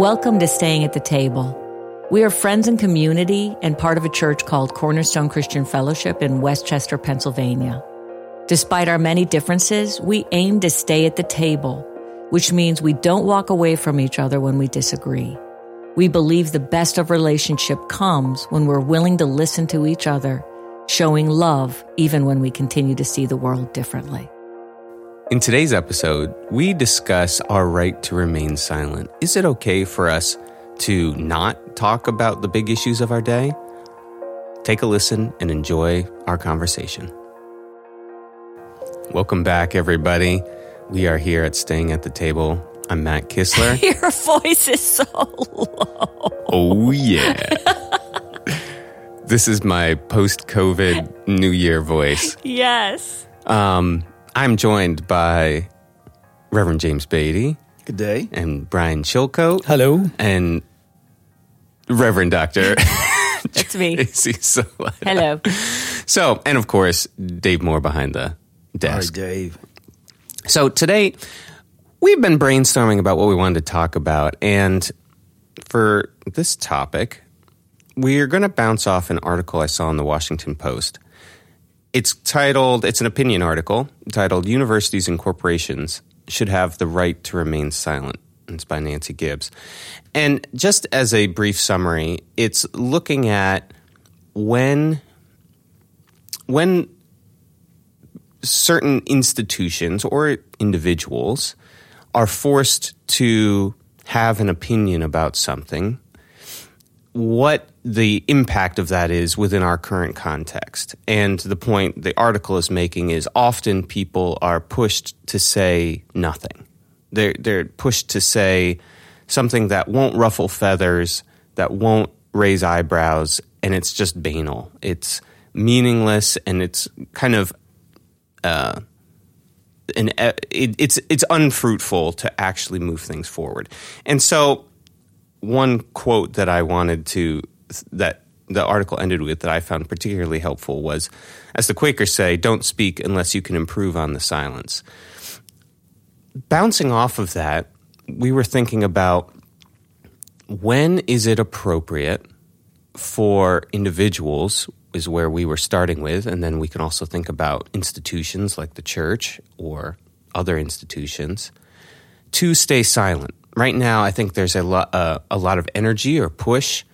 Welcome to Staying at the Table. We are friends and community and part of a church called Cornerstone Christian Fellowship in Westchester, Pennsylvania. Despite our many differences, we aim to stay at the table, which means we don't walk away from each other when we disagree. We believe the best of relationship comes when we're willing to listen to each other, showing love even when we continue to see the world differently. In today's episode, we discuss our right to remain silent. Is it okay for us to not talk about the big issues of our day? Take a listen and enjoy our conversation. Welcome back, everybody. We are here at Staying at the Table. I'm Matt Kistler. Your voice is so low. Oh, yeah. This is my post-COVID New Year voice. Yes. I'm joined by Reverend James Beatty. Good day. And Brian Chilcote. Hello. And Reverend Dr. That's me. Tracy Saletta. Hello. So, and of course, Dave Moore behind the desk. Hi, Dave. So today, we've been brainstorming about what we wanted to talk about. And for this topic, we're going to bounce off an article I saw in the Washington Post. It's an opinion article titled Universities and Corporations Should Have the Right to Remain Silent. It's by Nancy Gibbs. And just as a brief summary, it's looking at when certain institutions or individuals are forced to have an opinion about something, what the impact of that is within our current context. And the point the article is making is often people are pushed to say nothing. They're pushed to say something that won't ruffle feathers, that won't raise eyebrows, and it's just banal. It's meaningless, and it's kind of it's unfruitful to actually move things forward. And so one quote that I wanted to, that the article ended with that I found particularly helpful was, as the Quakers say, don't speak unless you can improve on the silence. Bouncing off of that, we were thinking about when is it appropriate for individuals, is where we were starting with, and then we can also think about institutions like the church or other institutions, to stay silent. Right now, I think there's a lot of energy or push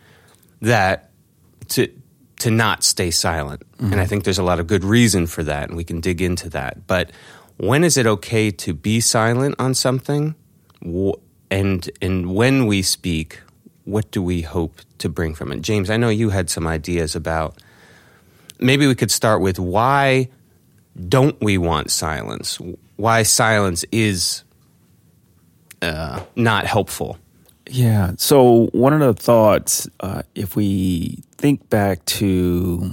that to not stay silent. Mm-hmm. And I think there's a lot of good reason for that, and we can dig into that. But when is it okay to be silent on something? And when we speak, what do we hope to bring from it? James, I know you had some ideas about, maybe we could start with, why don't we want silence? Why silence is not helpful. Yeah. So one of the thoughts, if we think back to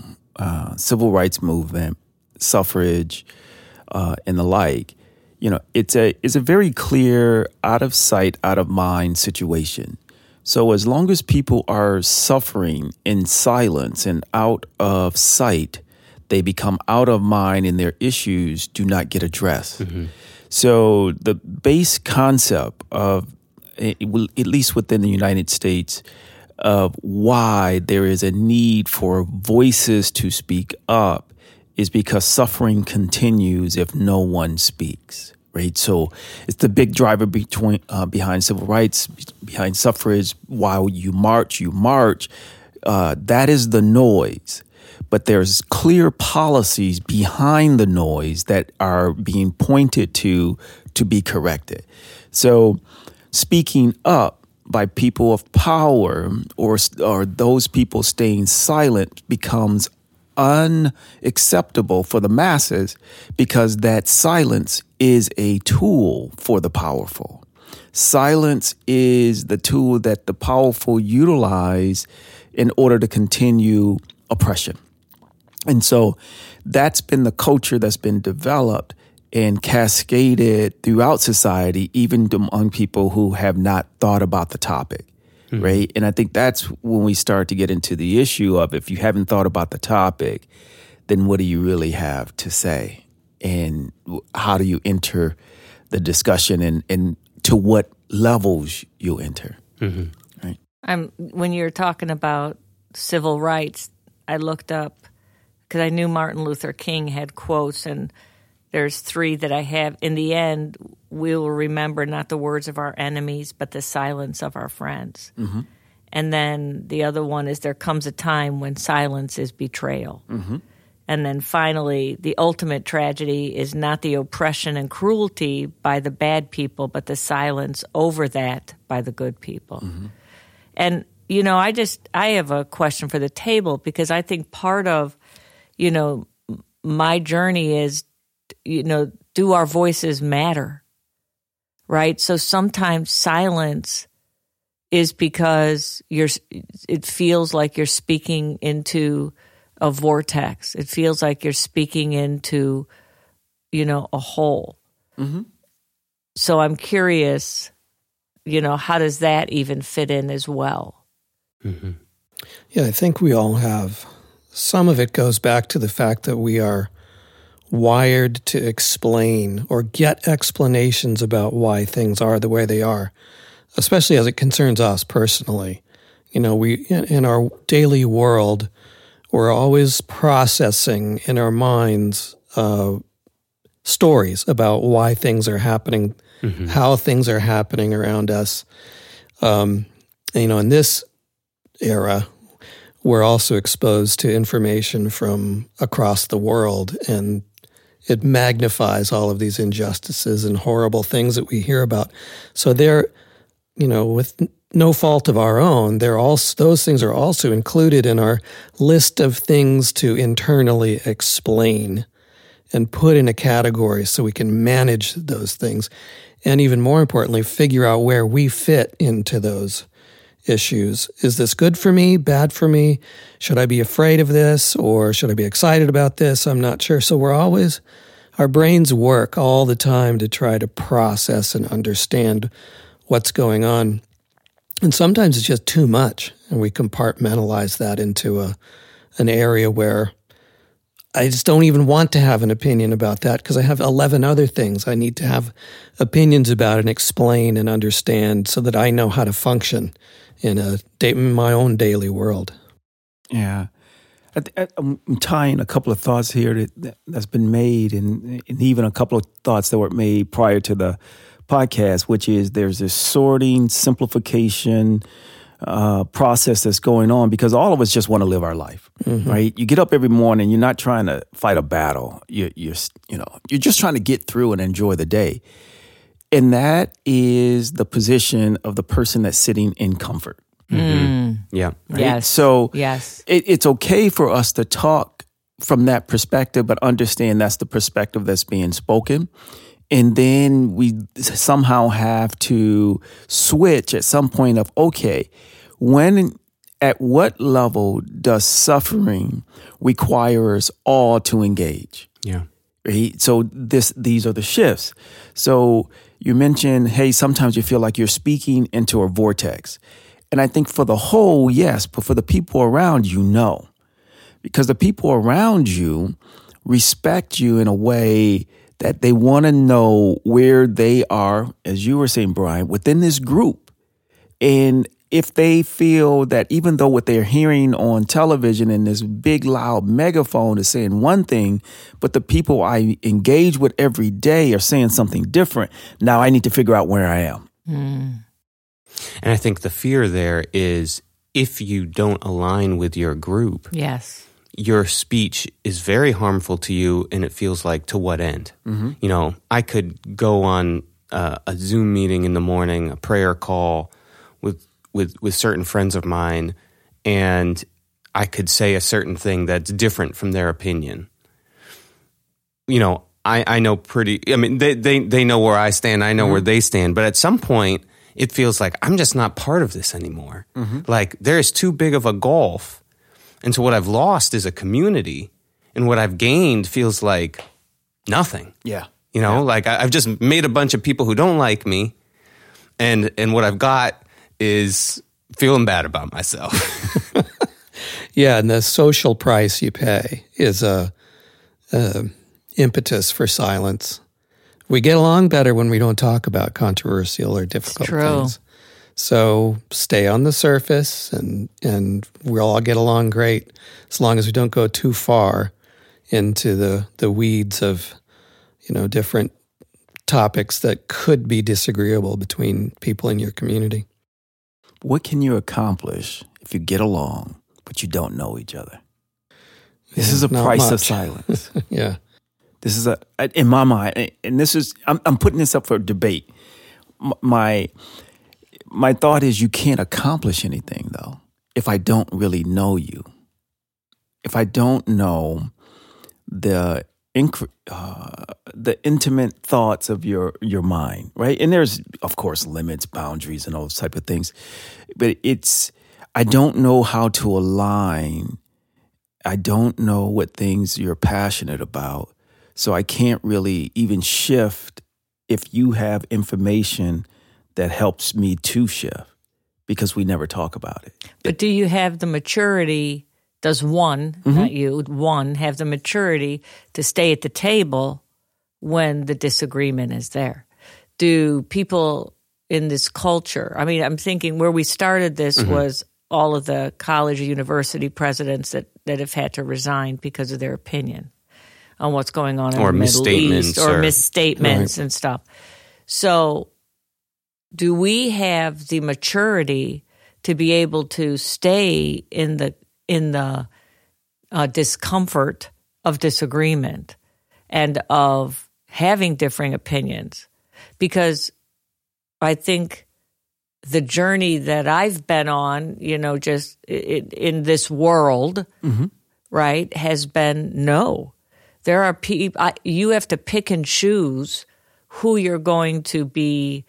civil rights movement, suffrage, and the like, you know, it's a very clear out of sight, out of mind situation. So as long as people are suffering in silence and out of sight, they become out of mind, and their issues do not get addressed. Mm-hmm. So the base concept of, at least within the United States, of why there is a need for voices to speak up is because suffering continues if no one speaks, right? So it's the big driver behind civil rights, behind suffrage. While you march. That is the noise. But there's clear policies behind the noise that are being pointed to be corrected. So speaking up by people of power or those people staying silent becomes unacceptable for the masses, because that silence is a tool for the powerful. Silence is the tool that the powerful utilize in order to continue oppression. And so that's been the culture that's been developed and cascaded throughout society, even among people who have not thought about the topic, right? And I think that's when we start to get into the issue of, if you haven't thought about the topic, then what do you really have to say? And how do you enter the discussion, and to what levels you enter? Mm-hmm. Right. When you were talking about civil rights, I looked up, because I knew Martin Luther King had quotes, and there's three that I have. In the end, we will remember not the words of our enemies, but the silence of our friends. Mm-hmm. And then the other one is, there comes a time when silence is betrayal. Mm-hmm. And then finally, the ultimate tragedy is not the oppression and cruelty by the bad people, but the silence over that by the good people. Mm-hmm. And, you know, I have a question for the table, because I think part of, you know, my journey is, you know, do our voices matter, right? So sometimes silence is because it feels like you're speaking into a vortex. It feels like you're speaking into, you know, a hole. Mm-hmm. So I'm curious, you know, how does that even fit in as well? Mm-hmm. Yeah, I think we all have. Some of it goes back to the fact that we are wired to explain or get explanations about why things are the way they are, especially as it concerns us personally. You know, we in our daily world, we're always processing in our minds stories about why things are happening, mm-hmm. how things are happening around us. You know, in this era, we're also exposed to information from across the world, and it magnifies all of these injustices and horrible things that we hear about. So they're, you know, with no fault of our own, those things are also included in our list of things to internally explain and put in a category so we can manage those things, and even more importantly, figure out where we fit into those issues. Is this good for me, bad for me? Should I be afraid of this, or should I be excited about this? I'm not sure. So our brains work all the time to try to process and understand what's going on. And sometimes it's just too much, and we compartmentalize that into an area where I just don't even want to have an opinion about that, because I have 11 other things I need to have opinions about and explain and understand so that I know how to function in my own daily world. Yeah. I'm tying a couple of thoughts here that's been made, and even a couple of thoughts that were made prior to the podcast, which is there's this sorting, simplification process that's going on, because all of us just want to live our life, mm-hmm. right? You get up every morning, you're not trying to fight a battle. You're just trying to get through and enjoy the day. And that is the position of the person that's sitting in comfort. Mm-hmm. Yeah. Right? Yes. So yes. It's okay for us to talk from that perspective, but understand that's the perspective that's being spoken. And then we somehow have to switch at some point of, okay, at what level does suffering require us all to engage? Yeah. Right? So these are the shifts. So you mentioned, hey, sometimes you feel like you're speaking into a vortex. And I think for the whole, yes, but for the people around you, no. Because the people around you respect you in a way that they want to know where they are, as you were saying, Brian, within this group. And if they feel that even though what they're hearing on television and this big, loud megaphone is saying one thing, but the people I engage with every day are saying something different, now I need to figure out where I am. Mm. And I think the fear there is, if you don't align with your group, yes, your speech is very harmful to you, and it feels like, to what end? Mm-hmm. You know, I could go on a Zoom meeting in the morning, a prayer call with certain friends of mine, and I could say a certain thing that's different from their opinion. You know, I know they know where I stand, I know mm-hmm. where they stand, but at some point, it feels like I'm just not part of this anymore. Mm-hmm. Like, there is too big of a gulf. And so what I've lost is a community, and what I've gained feels like nothing. Yeah. You know, yeah. Like I've just made a bunch of people who don't like me, and what I've got is feeling bad about myself. Yeah, and the social price you pay is a impetus for silence. We get along better when we don't talk about controversial or difficult things. So stay on the surface, and we'll all get along great as long as we don't go too far into the weeds of, you know, different topics that could be disagreeable between people in your community. What can you accomplish if you get along but you don't know each other? This is a price of silence. Yeah. This is in my mind, and this is, I'm putting this up for debate. My thought is you can't accomplish anything, though, if I don't really know you. If I don't know the intimate thoughts of your mind, right? And there's, of course, limits, boundaries, and all those type of things. But it's, I don't know how to align. I don't know what things you're passionate about. So I can't really even shift if you have information that helps me to shift, because we never talk about it. But do you have the maturity, does one, mm-hmm. not you, one, have the maturity to stay at the table when the disagreement is there? Do people in this culture, I mean, I'm thinking where we started this mm-hmm. was all of the college or university presidents that have had to resign because of their opinion on what's going on in the Middle East or misstatements right. and stuff. So do we have the maturity to be able to stay in the discomfort of disagreement and of having differing opinions? Because I think the journey that I've been on, you know, just in this world, mm-hmm. right, has been no. There are people, you have to pick and choose who you're going to be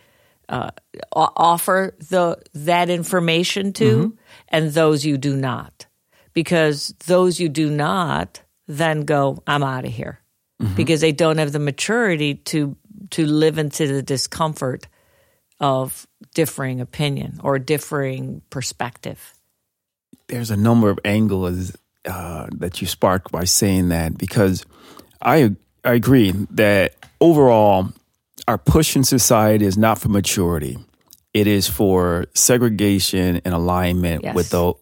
offer that information to, mm-hmm. and those you do not, because those you do not then go, I'm out of here, mm-hmm. because they don't have the maturity to live into the discomfort of differing opinion or differing perspective. There's a number of angles that you sparked by saying that, because I agree that overall, our push in society is not for maturity; it is for segregation and alignment yes. with your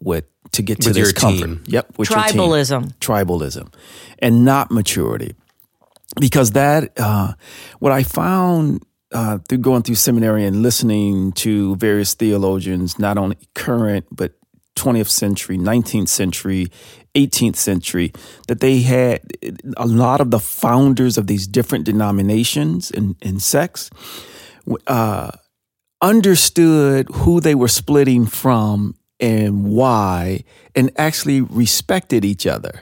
discomfort. Team. Yep, with tribalism, your team. Tribalism, and not maturity, because that what I found through going through seminary and listening to various theologians, not only current but 20th century, 19th century, 18th century, that they had a lot of the founders of these different denominations and sects understood who they were splitting from and why, and actually respected each other.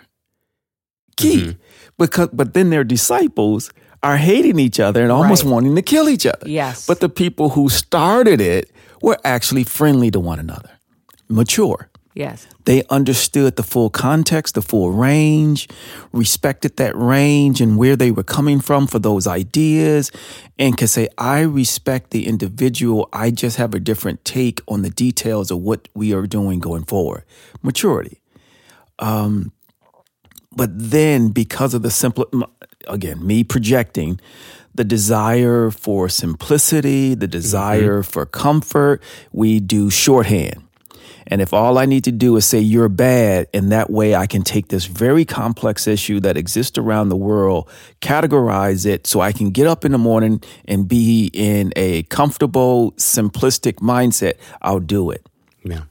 Key. Mm-hmm. But then their disciples are hating each other and almost right. wanting to kill each other. Yes. But the people who started it were actually friendly to one another. Mature. Yes. They understood the full context, the full range, respected that range and where they were coming from for those ideas, and could say, I respect the individual. I just have a different take on the details of what we are doing going forward. Maturity. But then because of the simple, again, me projecting, the desire for simplicity, the desire mm-hmm. for comfort, we do shorthand. And if all I need to do is say you're bad, and that way I can take this very complex issue that exists around the world, categorize it so I can get up in the morning and be in a comfortable, simplistic mindset, I'll do it. Yeah.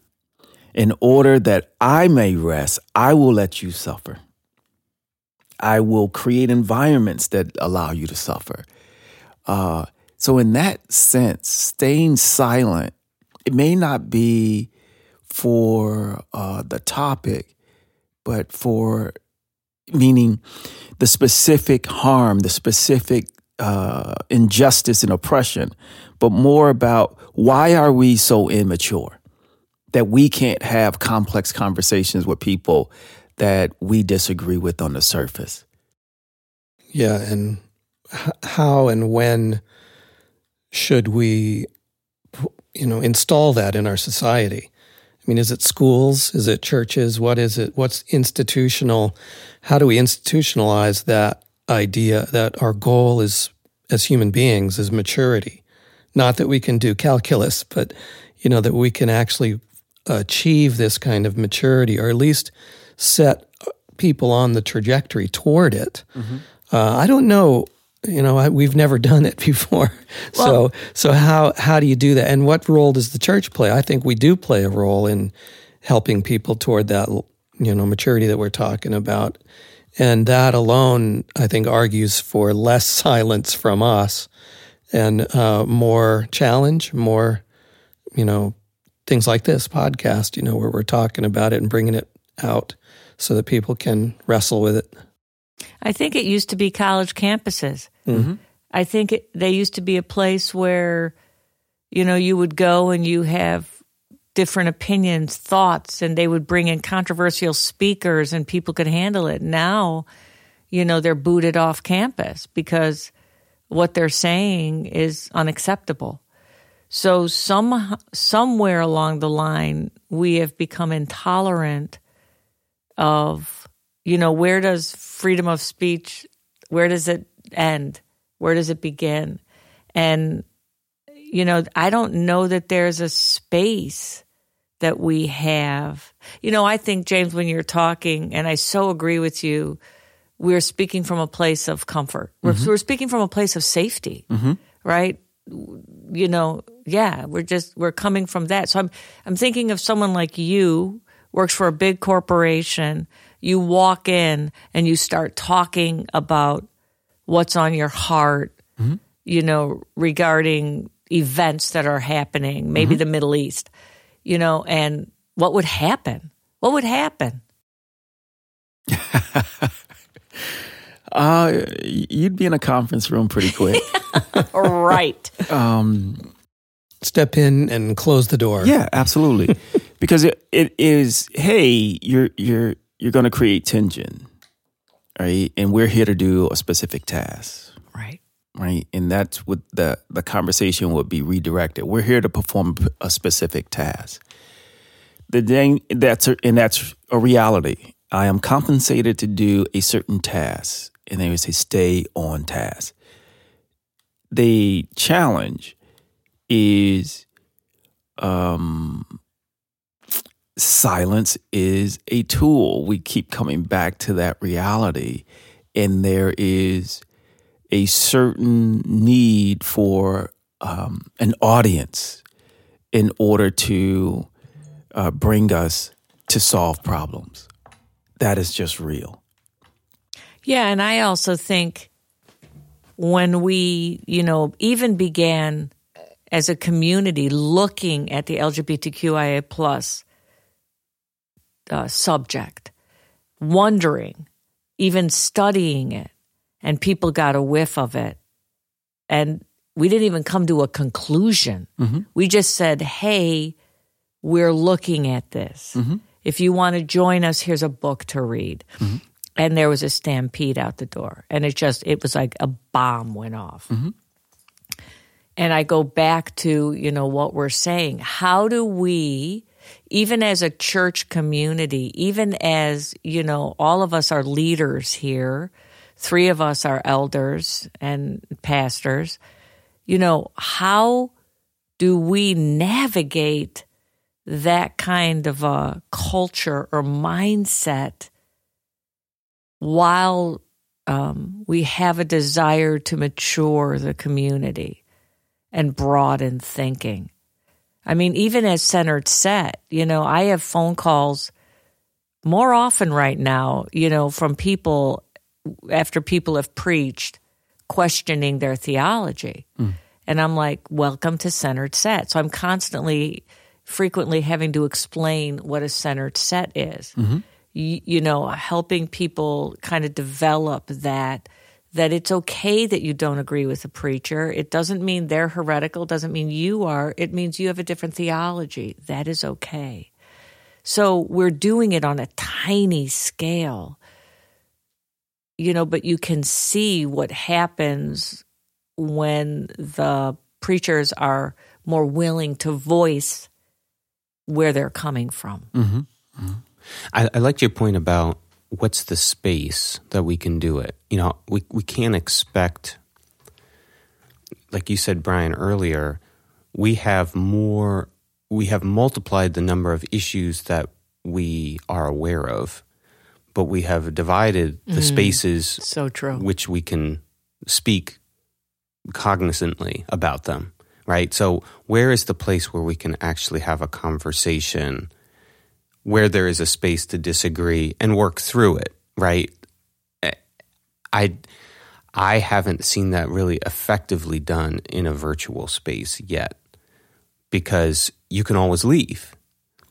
In order that I may rest, I will let you suffer. I will create environments that allow you to suffer. So in that sense, staying silent, it may not be for the topic, but for meaning the specific harm, the specific injustice and oppression, but more about why are we so immature that we can't have complex conversations with people that we disagree with on the surface? Yeah, and how and when should we, you know, install that in our society? I mean, is it schools? Is it churches? What is it? What's institutional? How do we institutionalize that idea that our goal is, as human beings, is maturity? Not that we can do calculus, but you know, that we can actually achieve this kind of maturity, or at least set people on the trajectory toward it. Mm-hmm. I don't know, you know, we've never done it before. Well, so how do you do that? And what role does the church play? I think we do play a role in helping people toward that, you know, maturity that we're talking about. And that alone, I think, argues for less silence from us and more challenge, more, you know, things like this podcast, you know, where we're talking about it and bringing it out so that people can wrestle with it. I think it used to be college campuses. Mm-hmm. I think they used to be a place where, you know, you would go and you have different opinions, thoughts, and they would bring in controversial speakers and people could handle it. Now, you know, they're booted off campus because what they're saying is unacceptable. So somewhere along the line, we have become intolerant of, you know, where does freedom of speech, where does it end? Where does it begin? And, you know, I don't know that there's a space that we have. You know, I think, James, when you're talking, and I so agree with you, we're speaking from a place of comfort. Mm-hmm. We're speaking from a place of safety, mm-hmm. right? You know, yeah, we're coming from that. So I'm thinking of someone like you, works for a big corporation. You walk in and you start talking about what's on your heart, mm-hmm. you know, regarding events that are happening, maybe mm-hmm. the Middle East, you know, and what would happen? What would happen? You'd be in a conference room pretty quick. Right. Step in and close the door. Yeah, absolutely. Because it is, hey, you're going to create tension, right? And we're here to do a specific task. Right. Right. And that's what the conversation would be redirected. We're here to perform a specific task. The thing that's a reality. I am compensated to do a certain task. And they would say, stay on task. The challenge is silence is a tool. We keep coming back to that reality. And there is a certain need for an audience in order to bring us to solve problems. That is just real. Yeah, and I also think when we, you know, even began as a community looking at the LGBTQIA+ subject, wondering, even studying it, and people got a whiff of it, and we didn't even come to a conclusion. Mm-hmm. We just said, hey, we're looking at this. Mm-hmm. If you want to join us, here's a book to read. Mm-hmm. And there was a stampede out the door. And it was like a bomb went off. Mm-hmm. And I go back to, you know, what we're saying. How do we, even as a church community, even as, you know, all of us are leaders here, 3 of us are elders and pastors, you know, how do we navigate that kind of a culture or mindset while we have a desire to mature the community and broaden thinking? I mean, even as Centered Set, you know, I have phone calls more often right now, you know, from people after people have preached questioning their theology. Mm. And I'm like, welcome to Centered Set. So I'm frequently having to explain what a centered set is, mm-hmm. You know, helping people kind of develop that it's okay that you don't agree with a preacher. It doesn't mean they're heretical, doesn't mean you are. It means you have a different theology. That is okay. So we're doing it on a tiny scale, you know, but you can see what happens when the preachers are more willing to voice where they're coming from. Mm-hmm. Mm-hmm. I liked your point about what's the space that we can do it. You know, we can't expect, like you said, Brian, earlier, we have more we have multiplied the number of issues that we are aware of, but we have divided the spaces so true. Which we can speak cognizantly about them, right? So where is the place where we can actually have a conversation where there is a space to disagree and work through it, right? I haven't seen that really effectively done in a virtual space yet because you can always leave.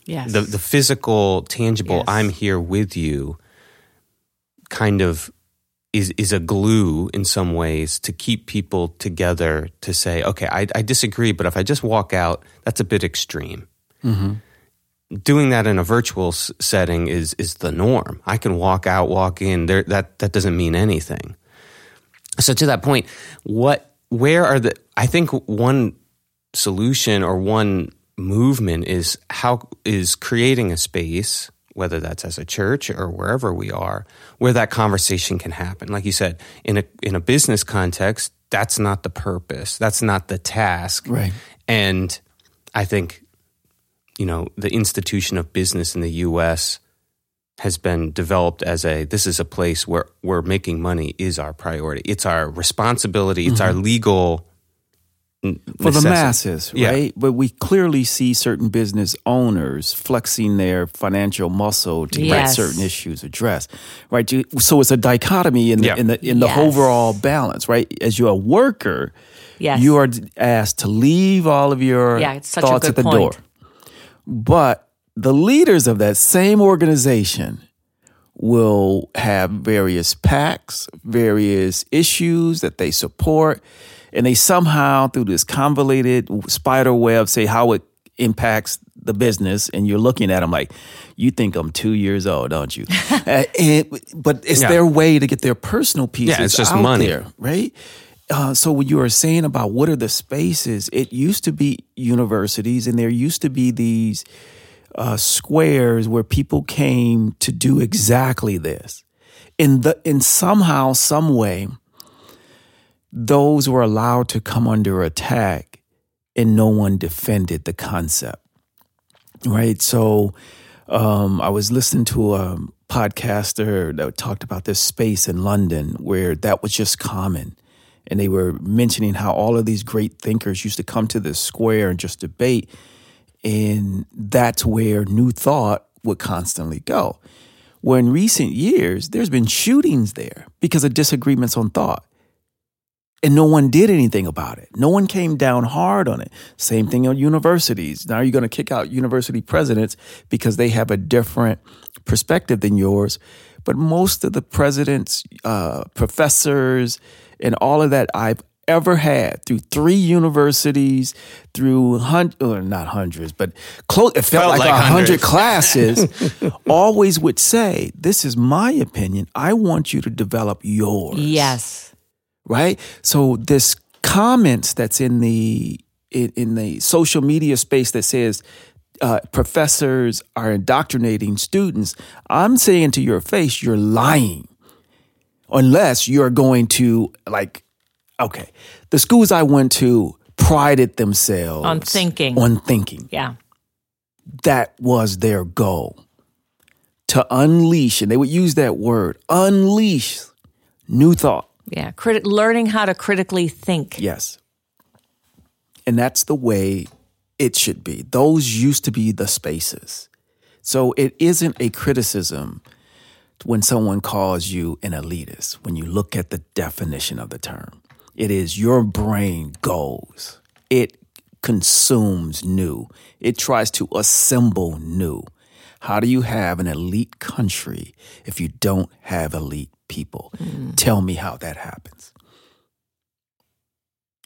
Yes. The physical, tangible, yes. I'm here with you kind of is a glue in some ways to keep people together to say, okay, I disagree, but if I just walk out, that's a bit extreme. Mm-hmm. Doing that in a virtual setting is the norm. I can walk out, walk in. There, that doesn't mean anything. So to that point, I think one solution or one movement is creating a space, whether that's as a church or wherever we are, where that conversation can happen. Like you said, in a business context, that's not the purpose. That's not the task. Right. And I think the institution of business in the U.S. has been developed as this is a place where we're making money is our priority. It's our responsibility. It's our legal necessity. For the masses, right? Yeah. But we clearly see certain business owners flexing their financial muscle to yes. get certain issues addressed, right? So it's a dichotomy in the yes. overall balance, right? As you're a worker, yes. you are asked to leave all of your thoughts at the door. But the leaders of that same organization will have various PACs, various issues that they support, and they somehow, through this convoluted spider web, say how it impacts the business, and you're looking at them like, you think I'm 2 years old, don't you? But it's their way to get their personal pieces out there. Yeah, it's just money. There, right? So what you were saying about what are the spaces, it used to be universities and there used to be these squares where people came to do exactly this. And somehow, some way, those were allowed to come under attack and no one defended the concept, right? So I was listening to a podcaster that talked about this space in London where that was just common. And they were mentioning how all of these great thinkers used to come to this square and just debate. And that's where new thought would constantly go. Where in recent years, there's been shootings there because of disagreements on thought. And no one did anything about it. No one came down hard on it. Same thing on universities. Now you're going to kick out university presidents because they have a different perspective than yours. But most of the presidents, professors, and all of that I've ever had through 3 universities, through not hundreds, but close, it felt like 100 classes, always would say, this is my opinion. I want you to develop yours. Yes. Right? So this comments that's in the social media space that says, professors are indoctrinating students, I'm saying to your face, you're lying. Unless you're going to, the schools I went to prided themselves on thinking. Yeah. That was their goal, to unleash, and they would use that word, unleash new thought. Yeah, learning how to critically think. Yes. And that's the way it should be. Those used to be the spaces. So it isn't a criticism when someone calls you an elitist, when you look at the definition of the term. It is your brain goes. It consumes new. It tries to assemble new. How do you have an elite country if you don't have elite people? Mm. Tell me how that happens.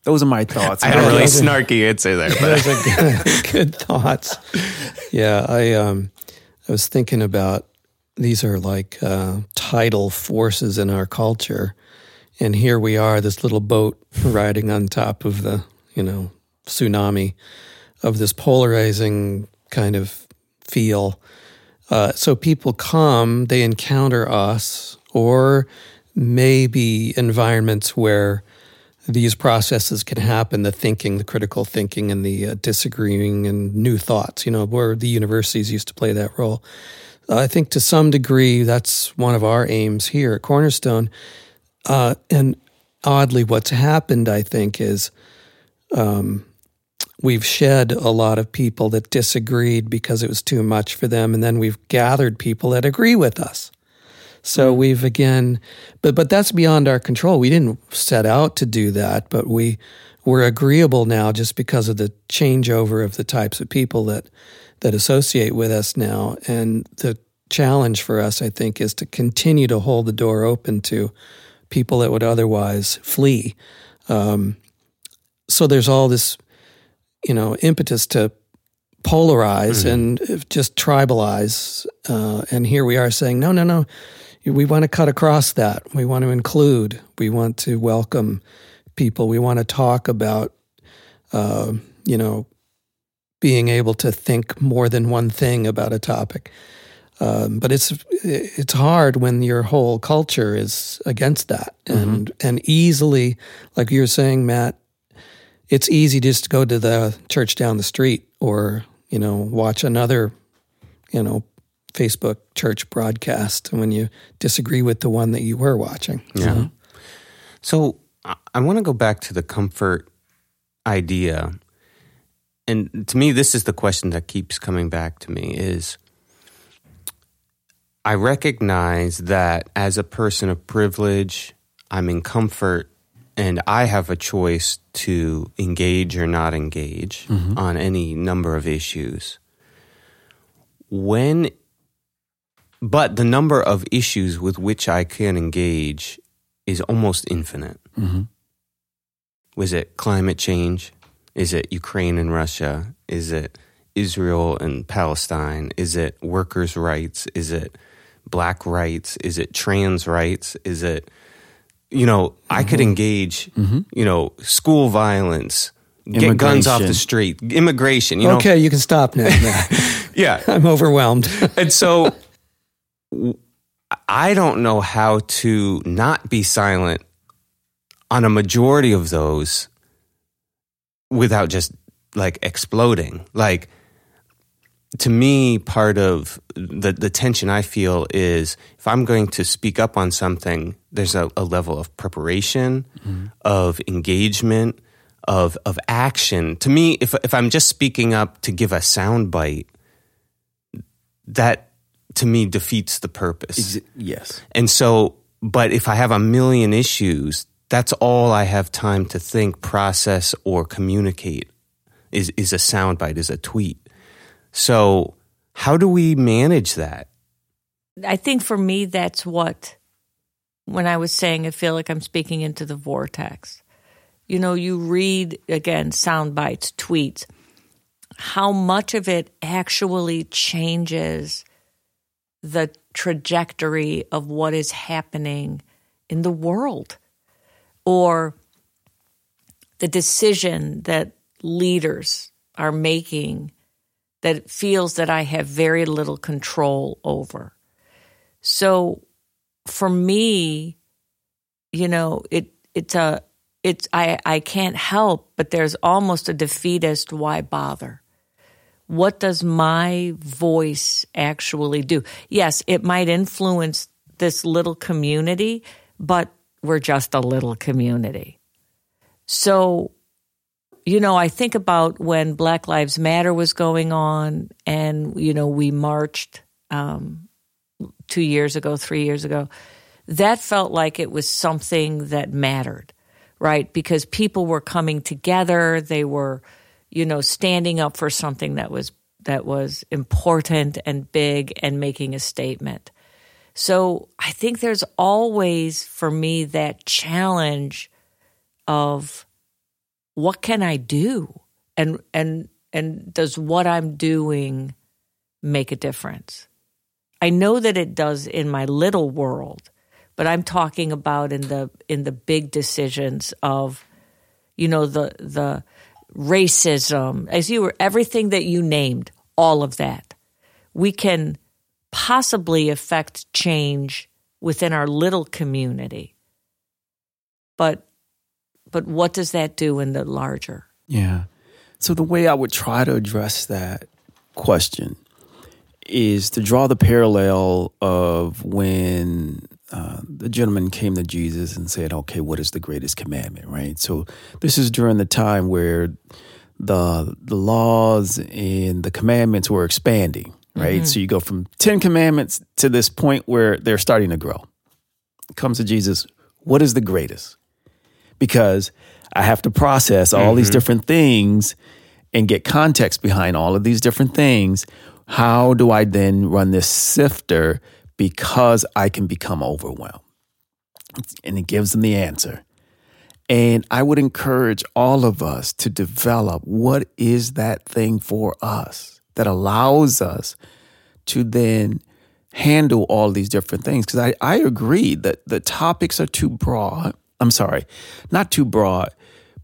Those are my thoughts. I had a really snarky answer there. Those are good thoughts. Yeah, I was thinking about these are like tidal forces in our culture. And here we are, this little boat riding on top of the, tsunami of this polarizing kind of feel. So people come, they encounter us, or maybe environments where these processes can happen, the thinking, the critical thinking, and the disagreeing and new thoughts, where the universities used to play that role. I think to some degree, that's one of our aims here at Cornerstone. And oddly, what's happened, I think, is we've shed a lot of people that disagreed because it was too much for them, and then we've gathered people that agree with us. So we've again, but that's beyond our control. We didn't set out to do that, but we're agreeable now just because of the changeover of the types of people that associate with us now. And the challenge for us, I think, is to continue to hold the door open to people that would otherwise flee. So there's all this, impetus to polarize and just tribalize. And here we are saying, no, we want to cut across that. We want to include. We want to welcome people. We want to talk about, being able to think more than one thing about a topic. But it's hard when your whole culture is against that. And easily, like you were saying, Matt, it's easy just to go to the church down the street or, watch another, Facebook church broadcast when you disagree with the one that you were watching. Yeah. So I want to go back to the comfort idea. And to me, this is the question that keeps coming back to me is, I recognize that as a person of privilege, I'm in comfort and I have a choice to engage or not engage on any number of issues. But the number of issues with which I can engage is almost infinite. Was it climate change? Is it Ukraine and Russia? Is it Israel and Palestine? Is it workers' rights? Is it black rights? Is it trans rights? Is it, I could engage, school violence, get guns off the street, immigration. Okay, you can stop now. Yeah. I'm overwhelmed. And so I don't know how to not be silent on a majority of those without just exploding. To me, part of the tension I feel is if I'm going to speak up on something, there's a level of preparation, of engagement, of action. To me, if I'm just speaking up to give a soundbite, that to me defeats the purpose. Yes. And so, but if I have a million issues, that's all I have time to think, process, or communicate is a soundbite, is a tweet. So how do we manage that? I think for me, that's what, when I was saying I feel like I'm speaking into the vortex. You read, again, sound bites, tweets, how much of it actually changes the trajectory of what is happening in the world or the decision that leaders are making that it feels that I have very little control over. So for me, I can't help, but there's almost a defeatist, why bother? What does my voice actually do? Yes, it might influence this little community, but we're just a little community. So I think about when Black Lives Matter was going on and, we marched 3 years ago. That felt like it was something that mattered, right? Because people were coming together. They were, standing up for something that was important and big and making a statement. So I think there's always, for me, that challenge of, what can I do? And does what I'm doing make a difference? I know that it does in my little world, but I'm talking about in the big decisions of, the racism, everything that you named, all of that. We can possibly affect change within our little community. But But what does that do in the larger? Yeah. So the way I would try to address that question is to draw the parallel of when the gentleman came to Jesus and said, okay, what is the greatest commandment, right? So this is during the time where the laws and the commandments were expanding, right? Mm-hmm. So you go from 10 commandments to this point where they're starting to grow. Comes to Jesus, what is the greatest? Because I have to process all these different things and get context behind all of these different things. How do I then run this sifter? Because I can become overwhelmed. And it gives them the answer. And I would encourage all of us to develop what is that thing for us that allows us to then handle all these different things. Because I agree that the topics are too broad. I'm sorry, not too broad,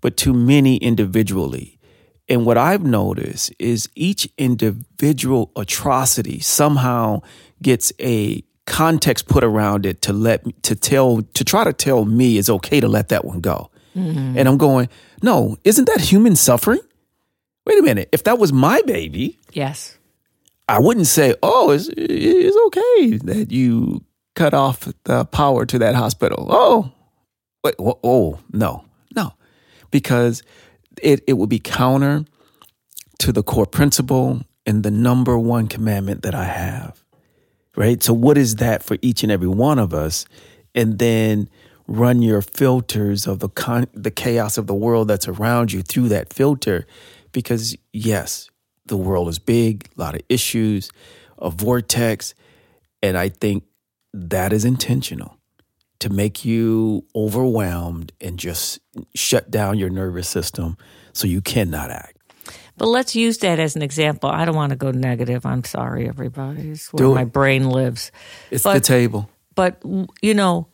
but too many individually. And what I've noticed is each individual atrocity somehow gets a context put around it to try to tell me it's okay to let that one go. Mm-hmm. And I'm going, no, isn't that human suffering? Wait a minute. If that was my baby, yes, I wouldn't say, oh, it's okay that you cut off the power to that hospital. Oh, wait, oh, no, because it would be counter to the core principle and the number one commandment that I have. Right? So what is that for each and every one of us? And then run your filters of the chaos of the world that's around you through that filter. Because yes, the world is big, a lot of issues, a vortex. And I think that is intentional to make you overwhelmed and just shut down your nervous system so you cannot act. But let's use that as an example. I don't want to go negative. I'm sorry, everybody. It's where my brain lives. It's the table. But, you know,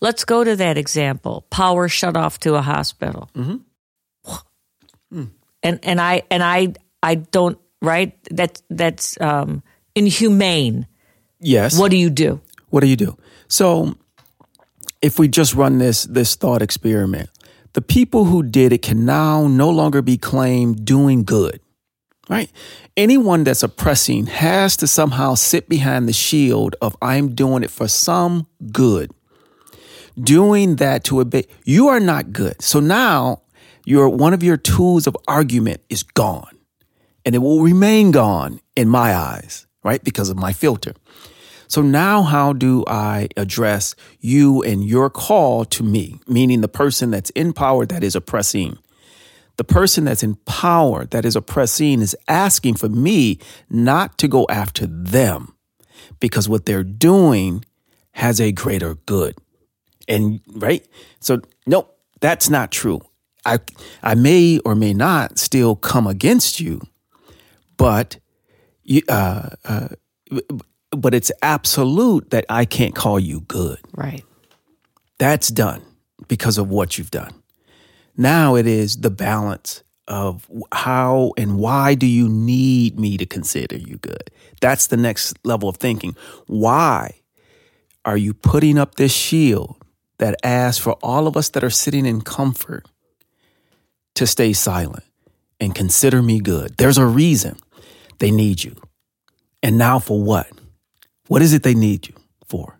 let's go to that example. Power shut off to a hospital. Mm-hmm. Mm. And I don't, right? That's inhumane. Yes. What do you do? So if we just run this thought experiment, the people who did it can now no longer be claimed doing good, right? Anyone that's oppressing has to somehow sit behind the shield of I'm doing it for some good. Doing that to obey, you are not good. So now one of your tools of argument is gone, and it will remain gone in my eyes, right? Because of my filter. So now how do I address you and your call to me, meaning the person that's in power that is oppressing? The person that's in power that is oppressing is asking for me not to go after them because what they're doing has a greater good. And right? So no, that's not true. I may or may not still come against you, but it's absolute that I can't call you good. Right. That's done because of what you've done. Now it is the balance of how and why do you need me to consider you good? That's the next level of thinking. Why are you putting up this shield that asks for all of us that are sitting in comfort to stay silent and consider me good? There's a reason they need you. And now for what? What is it they need you for?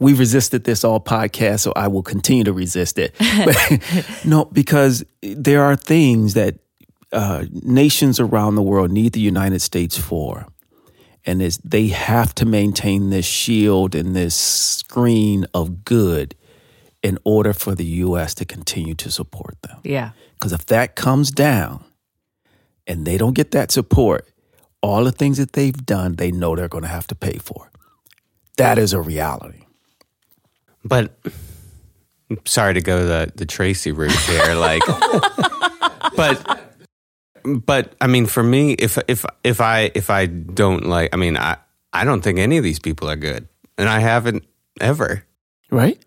We've resisted this all podcast, so I will continue to resist it. But, no, because there are things that nations around the world need the United States for. And they have to maintain this shield and this screen of good in order for the U.S. to continue to support them. Yeah. Because if that comes down and they don't get that support, all the things that they've done, they know they're going to have to pay for. That is a reality. But I'm sorry to go the Tracy route here, like, but I mean, for me, if I don't like, I mean, I don't think any of these people are good, and I haven't ever. Right.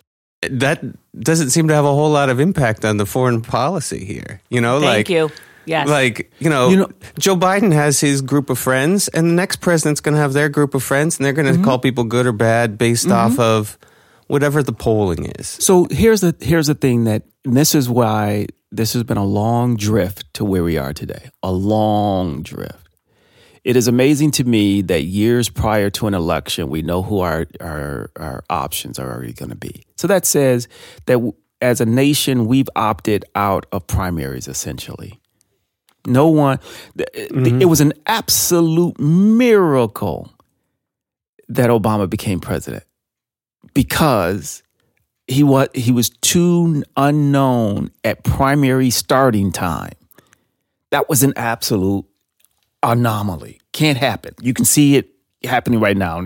That doesn't seem to have a whole lot of impact on the foreign policy here. You know, thank you. Yes. Like, you know, Joe Biden has his group of friends, and the next president's going to have their group of friends, and they're going to call people good or bad based off of whatever the polling is. So here's the thing that, and this is why this has been a long drift to where we are today. A long drift. It is amazing to me that years prior to an election, we know who our options are already going to be. So that says that as a nation, we've opted out of primaries, essentially. No one, it was an absolute miracle that Obama became president because he was too unknown at primary starting time. That was an absolute anomaly. Can't happen. You can see it happening right now.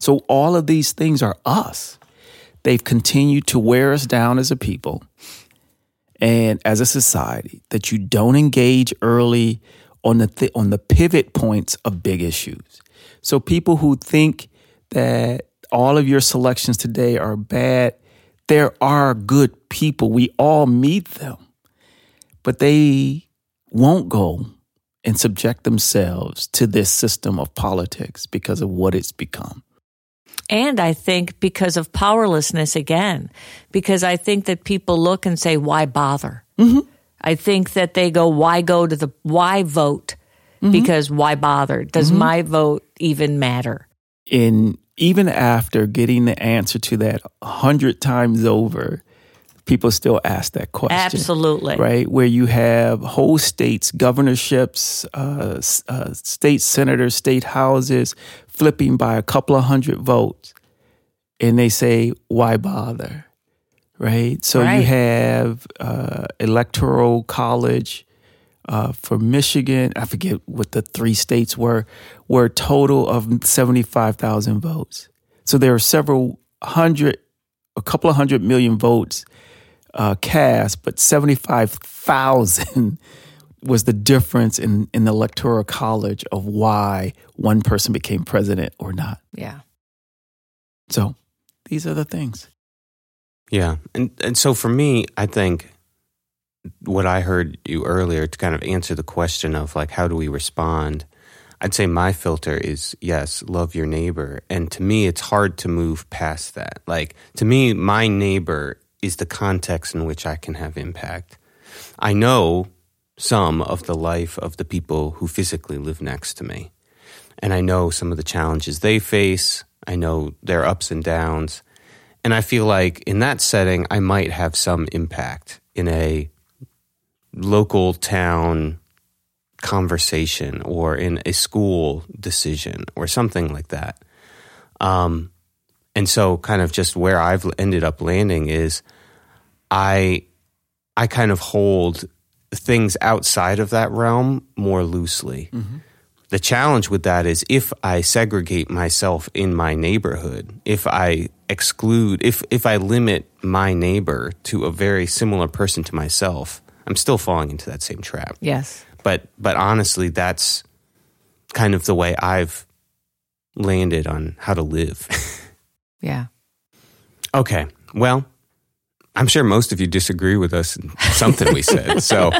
So all of these things are us. They've continued to wear us down as a people and as a society that you don't engage early on the pivot points of big issues. So people who think that all of your selections today are bad, there are good people. We all meet them, but they won't go and subject themselves to this system of politics because of what it's become. And I think because of powerlessness again, because I think that people look and say, why bother? Mm-hmm. I think that they go, why vote? Mm-hmm. Because why bother? Does mm-hmm. my vote even matter? And even after getting the answer to that 100 times over, people still ask that question. Absolutely. Right? Where you have whole states, governorships, state senators, state houses, flipping by a couple of hundred votes. And they say, why bother? Right? So you have Electoral College for Michigan. I forget what the three states were a total of 75,000 votes. So there are a couple of 100 million votes cast, but 75,000 was the difference in the Electoral College of why one person became president or not. Yeah. So these are the things. Yeah. And so for me, I think what I heard you earlier to kind of answer the question of like, how do we respond? I'd say my filter is, yes, love your neighbor. And to me, it's hard to move past that. Like, to me, my neighbor is the context in which I can have impact. I know some of the life of the people who physically live next to me. And I know some of the challenges they face. I know their ups and downs. And I feel like in that setting, I might have some impact in a local town conversation or in a school decision or something like that. And so kind of just where I've ended up landing is I kind of hold things outside of that realm more loosely. Mm-hmm. The challenge with that is if I segregate myself in my neighborhood, if I exclude, if I limit my neighbor to a very similar person to myself, I'm still falling into that same trap. Yes. But honestly, that's kind of the way I've landed on how to live. Yeah. Okay. Well, I'm sure most of you disagree with us in something we said. So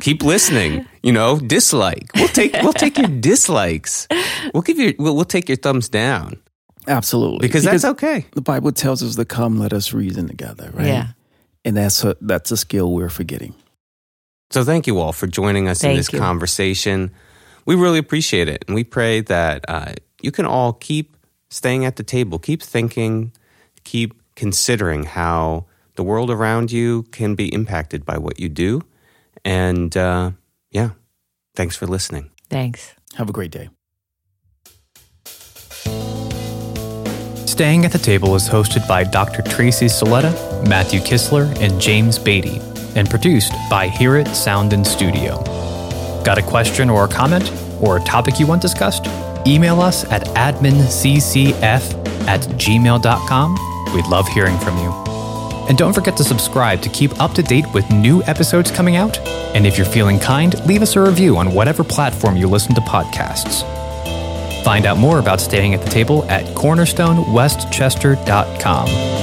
keep listening. You know, dislike. We'll take your dislikes. We'll take your thumbs down. Absolutely, because that's okay. The Bible tells us to come, let us reason together, right? Yeah. And that's a skill we're forgetting. So thank you all for joining us in this conversation. We really appreciate it. And we pray that you can all keep staying at the table, keep thinking, keep considering how the world around you can be impacted by what you do. And yeah, thanks for listening. Thanks. Have a great day. Staying at the Table is hosted by Dr. Tracy Soletta, Matthew Kistler, and James Beatty, and produced by Hear It Sound & Studio. Got a question or a comment or a topic you want discussed? Email us at adminccf@gmail.com. We'd love hearing from you. And don't forget to subscribe to keep up to date with new episodes coming out. And if you're feeling kind, leave us a review on whatever platform you listen to podcasts. Find out more about Staying at the Table at cornerstonewestchester.com.